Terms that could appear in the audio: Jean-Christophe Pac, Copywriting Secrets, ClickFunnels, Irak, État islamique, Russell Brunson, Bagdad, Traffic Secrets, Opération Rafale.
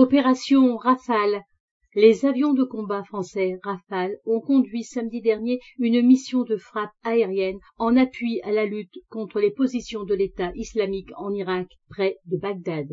Opération Rafale. Les avions de combat français Rafale ont conduit samedi dernier une mission de frappe aérienne en appui à la lutte contre les positions de l'État islamique en Irak, près de Bagdad.